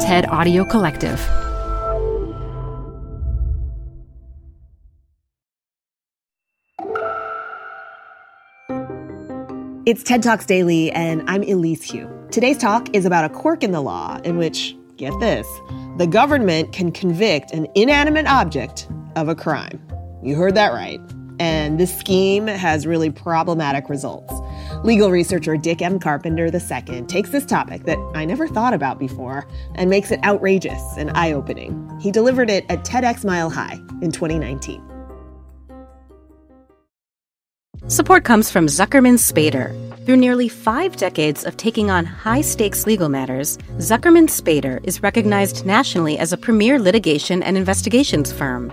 TED Audio Collective. It's TED Talks Daily, and I'm Elise Hu. Today's talk is about a quirk in the law in which, get this, the government can convict an inanimate object of a crime. You heard that right. And this scheme has really problematic results. Legal researcher Dick M. Carpenter II takes this topic that I never thought about before and makes it outrageous and eye-opening. He delivered it at TEDx Mile High in 2019. Support comes from Zuckerman Spader. Through nearly 5 decades of taking on high-stakes legal matters, Zuckerman Spader is recognized nationally as a premier litigation and investigations firm.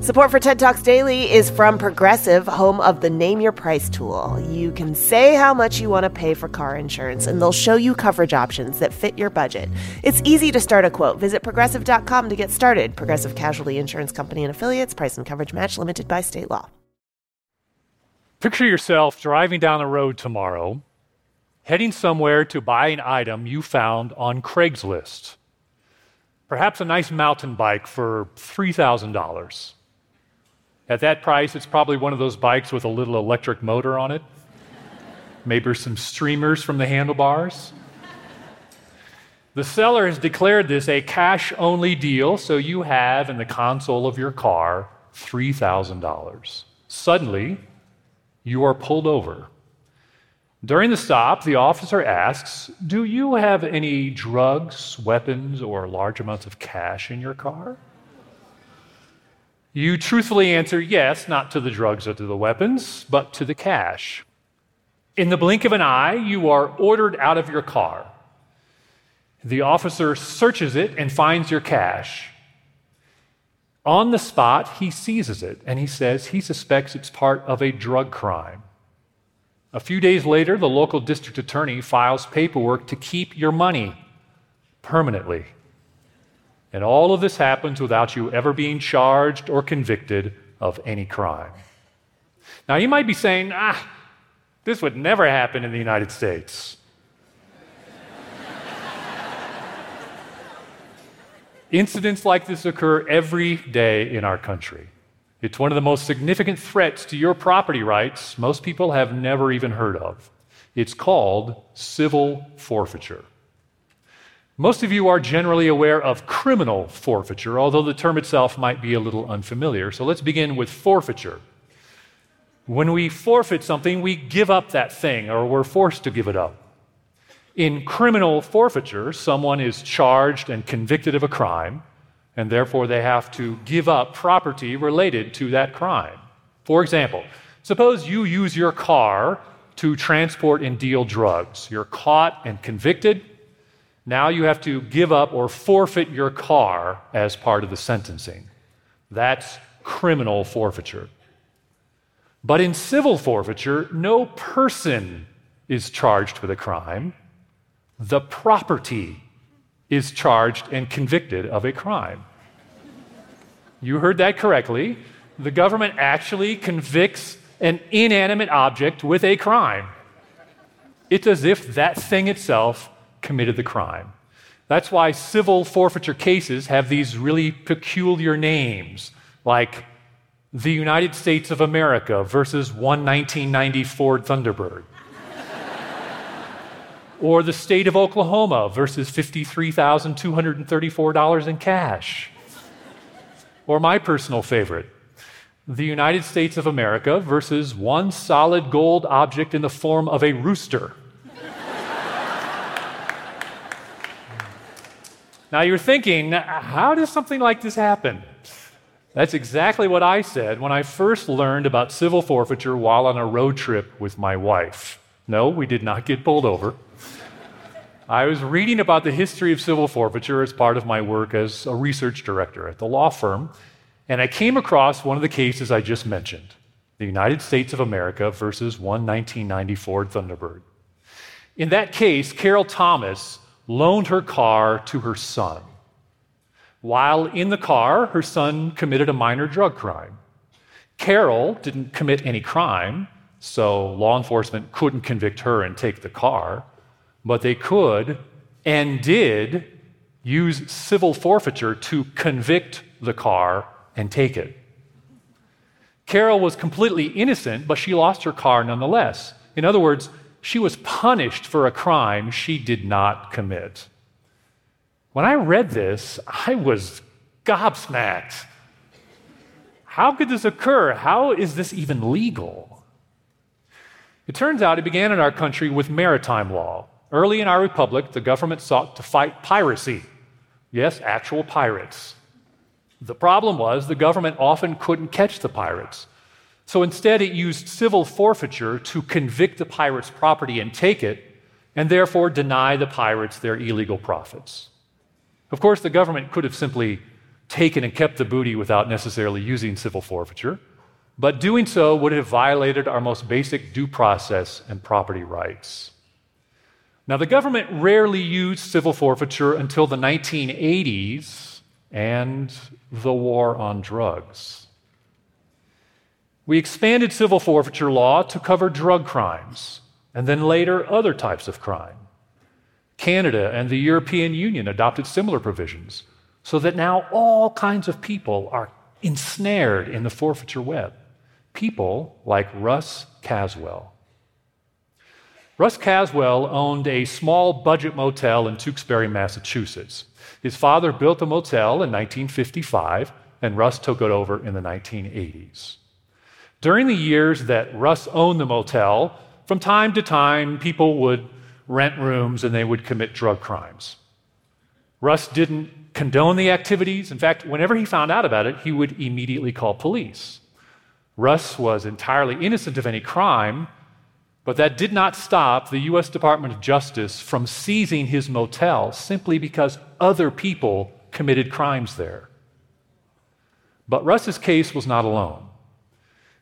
Support for TED Talks Daily is from Progressive, home of the Name Your Price tool. You can say how much you want to pay for car insurance, and they'll show you coverage options that fit your budget. It's easy to start a quote. Visit Progressive.com to get started. Progressive Casualty Insurance Company and Affiliates. Price and coverage match limited by state law. Picture yourself driving down the road tomorrow, heading somewhere to buy an item you found on Craigslist. Perhaps a nice mountain bike for $3,000. At that price, it's probably one of those bikes with a little electric motor on it. Maybe some streamers from the handlebars. The seller has declared this a cash-only deal, so you have in the console of your car $3,000. Suddenly, you are pulled over. During the stop, the officer asks, "Do you have any drugs, weapons, or large amounts of cash in your car?" You truthfully answer yes, not to the drugs or to the weapons, but to the cash. In the blink of an eye, you are ordered out of your car. The officer searches it and finds your cash. On the spot, he seizes it, and he says he suspects it's part of a drug crime. A few days later, the local district attorney files paperwork to keep your money permanently. And all of this happens without you ever being charged or convicted of any crime. Now, you might be saying, this would never happen in the United States. Incidents like this occur every day in our country. It's one of the most significant threats to your property rights most people have never even heard of. It's called civil forfeiture. Most of you are generally aware of criminal forfeiture, although the term itself might be a little unfamiliar. So let's begin with forfeiture. When we forfeit something, we give up that thing, or we're forced to give it up. In criminal forfeiture, someone is charged and convicted of a crime, and therefore they have to give up property related to that crime. For example, suppose you use your car to transport and deal drugs. You're caught and convicted. Now you have to give up or forfeit your car as part of the sentencing. That's criminal forfeiture. But in civil forfeiture, no person is charged with a crime. The property is charged and convicted of a crime. You heard that correctly. The government actually convicts an inanimate object with a crime. It's as if that thing itself committed the crime. That's why civil forfeiture cases have these really peculiar names, like the United States of America versus one 1990 Ford Thunderbird, or the state of Oklahoma versus $53,234 in cash. Or my personal favorite, the United States of America versus one solid gold object in the form of a rooster. Now you're thinking, how does something like this happen? That's exactly what I said when I first learned about civil forfeiture while on a road trip with my wife. No, we did not get pulled over. I was reading about the history of civil forfeiture as part of my work as a research director at the law firm, and I came across one of the cases I just mentioned, the United States of America versus one 1990 Ford Thunderbird. In that case, Carol Thomas loaned her car to her son. While in the car, her son committed a minor drug crime. Carol didn't commit any crime, so law enforcement couldn't convict her and take the car, but they could and did use civil forfeiture to convict the car and take it. Carol was completely innocent, but she lost her car nonetheless. In other words, she was punished for a crime she did not commit. When I read this, I was gobsmacked. How could this occur? How is this even legal? It turns out it began in our country with maritime law. Early in our republic, the government sought to fight piracy. Yes, actual pirates. The problem was the government often couldn't catch the pirates. So instead, it used civil forfeiture to convict the pirate's property and take it, and therefore deny the pirates their illegal profits. Of course, the government could have simply taken and kept the booty without necessarily using civil forfeiture, but doing so would have violated our most basic due process and property rights. Now, the government rarely used civil forfeiture until the 1980s and the war on drugs. We expanded civil forfeiture law to cover drug crimes, and then later other types of crime. Canada and the European Union adopted similar provisions, so that now all kinds of people are ensnared in the forfeiture web. People like Russ Caswell. Russ Caswell owned a small budget motel in Tewksbury, Massachusetts. His father built the motel in 1955, and Russ took it over in the 1980s. During the years that Russ owned the motel, from time to time, people would rent rooms and they would commit drug crimes. Russ didn't condone the activities. In fact, whenever he found out about it, he would immediately call police. Russ was entirely innocent of any crime, but that did not stop the U.S. Department of Justice from seizing his motel simply because other people committed crimes there. But Russ's case was not alone.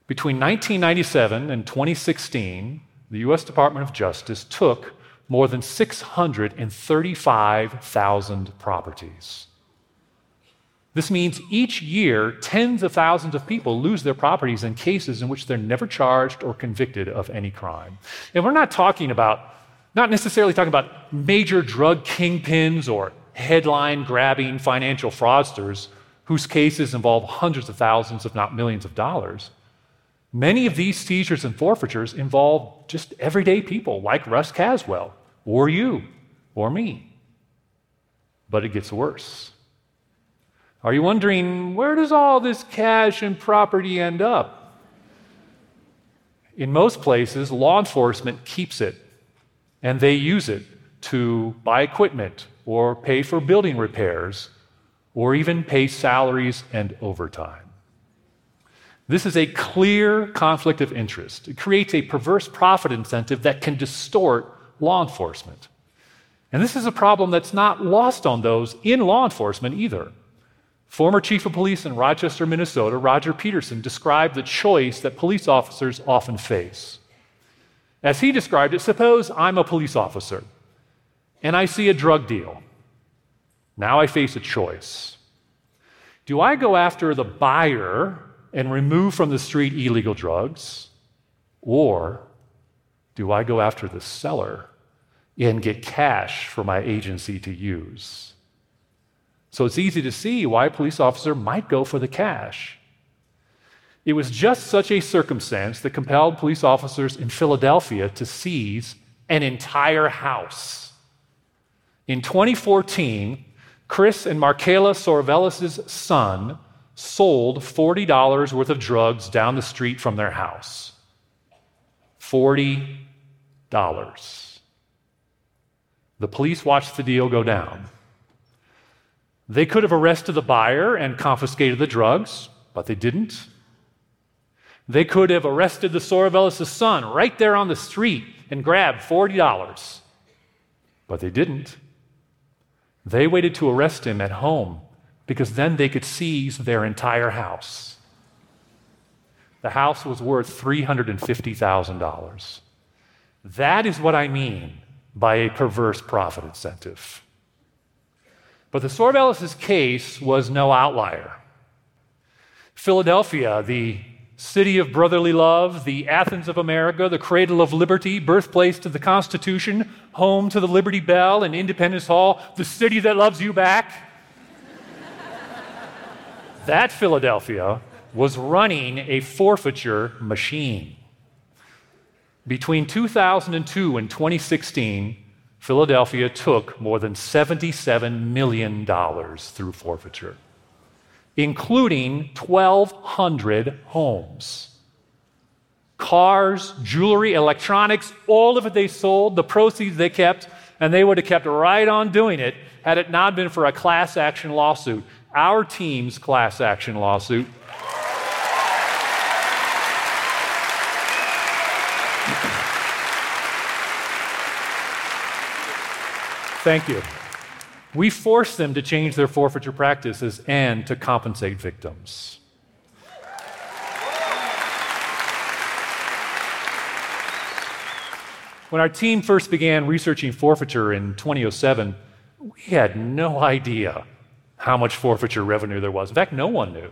Between 1997 and 2016, the U.S. Department of Justice took more than 635,000 properties. This means each year, tens of thousands of people lose their properties in cases in which they're never charged or convicted of any crime. And we're not necessarily talking about major drug kingpins or headline-grabbing financial fraudsters whose cases involve hundreds of thousands, if not millions of dollars. Many of these seizures and forfeitures involve just everyday people like Russ Caswell, or you, or me. But it gets worse. Are you wondering, where does all this cash and property end up? In most places, law enforcement keeps it, and they use it to buy equipment or pay for building repairs or even pay salaries and overtime. This is a clear conflict of interest. It creates a perverse profit incentive that can distort law enforcement. And this is a problem that's not lost on those in law enforcement either. Former chief of police in Rochester, Minnesota, Roger Peterson, described the choice that police officers often face. As he described it, suppose I'm a police officer and I see a drug deal. Now I face a choice. Do I go after the buyer and remove from the street illegal drugs, or do I go after the seller and get cash for my agency to use? So it's easy to see why a police officer might go for the cash. It was just such a circumstance that compelled police officers in Philadelphia to seize an entire house. In 2014, Chris and Carol Sourvelis' son sold $40 worth of drugs down the street from their house. $40. The police watched the deal go down. They could have arrested the buyer and confiscated the drugs, but they didn't. They could have arrested the Sourvelis' son right there on the street and grabbed $40, but they didn't. They waited to arrest him at home because then they could seize their entire house. The house was worth $350,000. That is what I mean by a perverse profit incentive. But the Sourvelis' case was no outlier. Philadelphia, the city of brotherly love, the Athens of America, the cradle of liberty, birthplace to the Constitution, home to the Liberty Bell and Independence Hall, the city that loves you back. That Philadelphia was running a forfeiture machine. Between 2002 and 2016, Philadelphia took more than $77 million through forfeiture, including 1,200 homes. Cars, jewelry, electronics, all of it they sold, the proceeds they kept, and they would have kept right on doing it had it not been for a class action lawsuit, our team's class action lawsuit. Thank you. We forced them to change their forfeiture practices and to compensate victims. When our team first began researching forfeiture in 2007, we had no idea how much forfeiture revenue there was. In fact, no one knew.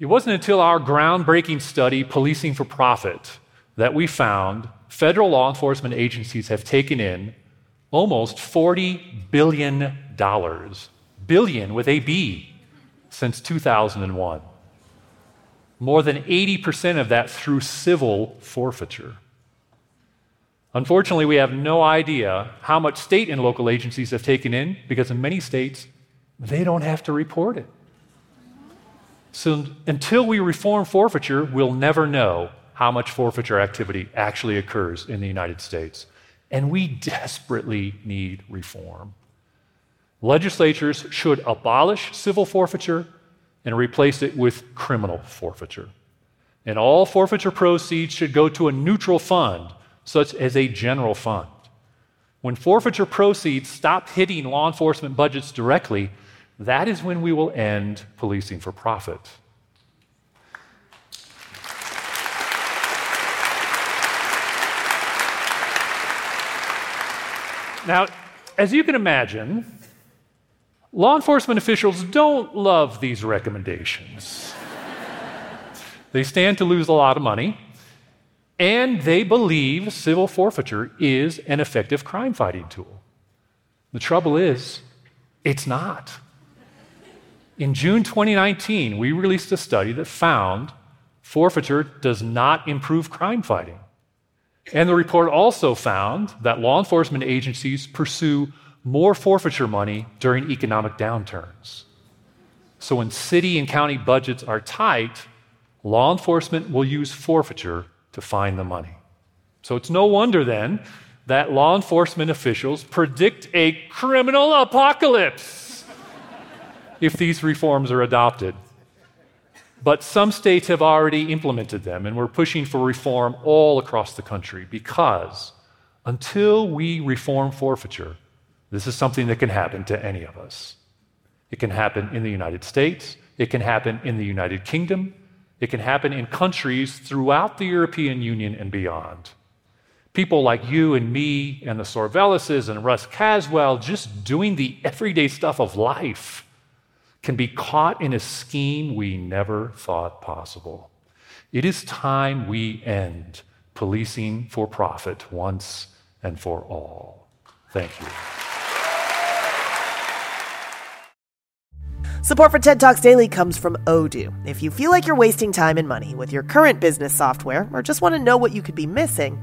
It wasn't until our groundbreaking study, Policing for Profit, that we found federal law enforcement agencies have taken in almost $40 billion, billion with a B, since 2001. More than 80% of that through civil forfeiture. Unfortunately, we have no idea how much state and local agencies have taken in because in many states, they don't have to report it. So until we reform forfeiture, we'll never know how much forfeiture activity actually occurs in the United States. And we desperately need reform. Legislatures should abolish civil forfeiture and replace it with criminal forfeiture. And all forfeiture proceeds should go to a neutral fund, such as a general fund. When forfeiture proceeds stop hitting law enforcement budgets directly, that is when we will end policing for profit. Now, as you can imagine, law enforcement officials don't love these recommendations. They stand to lose a lot of money, and they believe civil forfeiture is an effective crime-fighting tool. The trouble is, it's not. In June 2019, we released a study that found forfeiture does not improve crime fighting. And the report also found that law enforcement agencies pursue more forfeiture money during economic downturns. So when city and county budgets are tight, law enforcement will use forfeiture to find the money. So it's no wonder then that law enforcement officials predict a criminal apocalypse if these reforms are adopted. But some states have already implemented them, and we're pushing for reform all across the country because until we reform forfeiture, this is something that can happen to any of us. It can happen in the United States. It can happen in the United Kingdom. It can happen in countries throughout the European Union and beyond. People like you and me and the Sourvelises and Russ Caswell just doing the everyday stuff of life can be caught in a scheme we never thought possible. It is time we end policing for profit once and for all. Thank you. Support for TED Talks Daily comes from Odoo. If you feel like you're wasting time and money with your current business software or just want to know what you could be missing,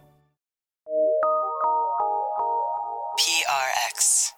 PRX.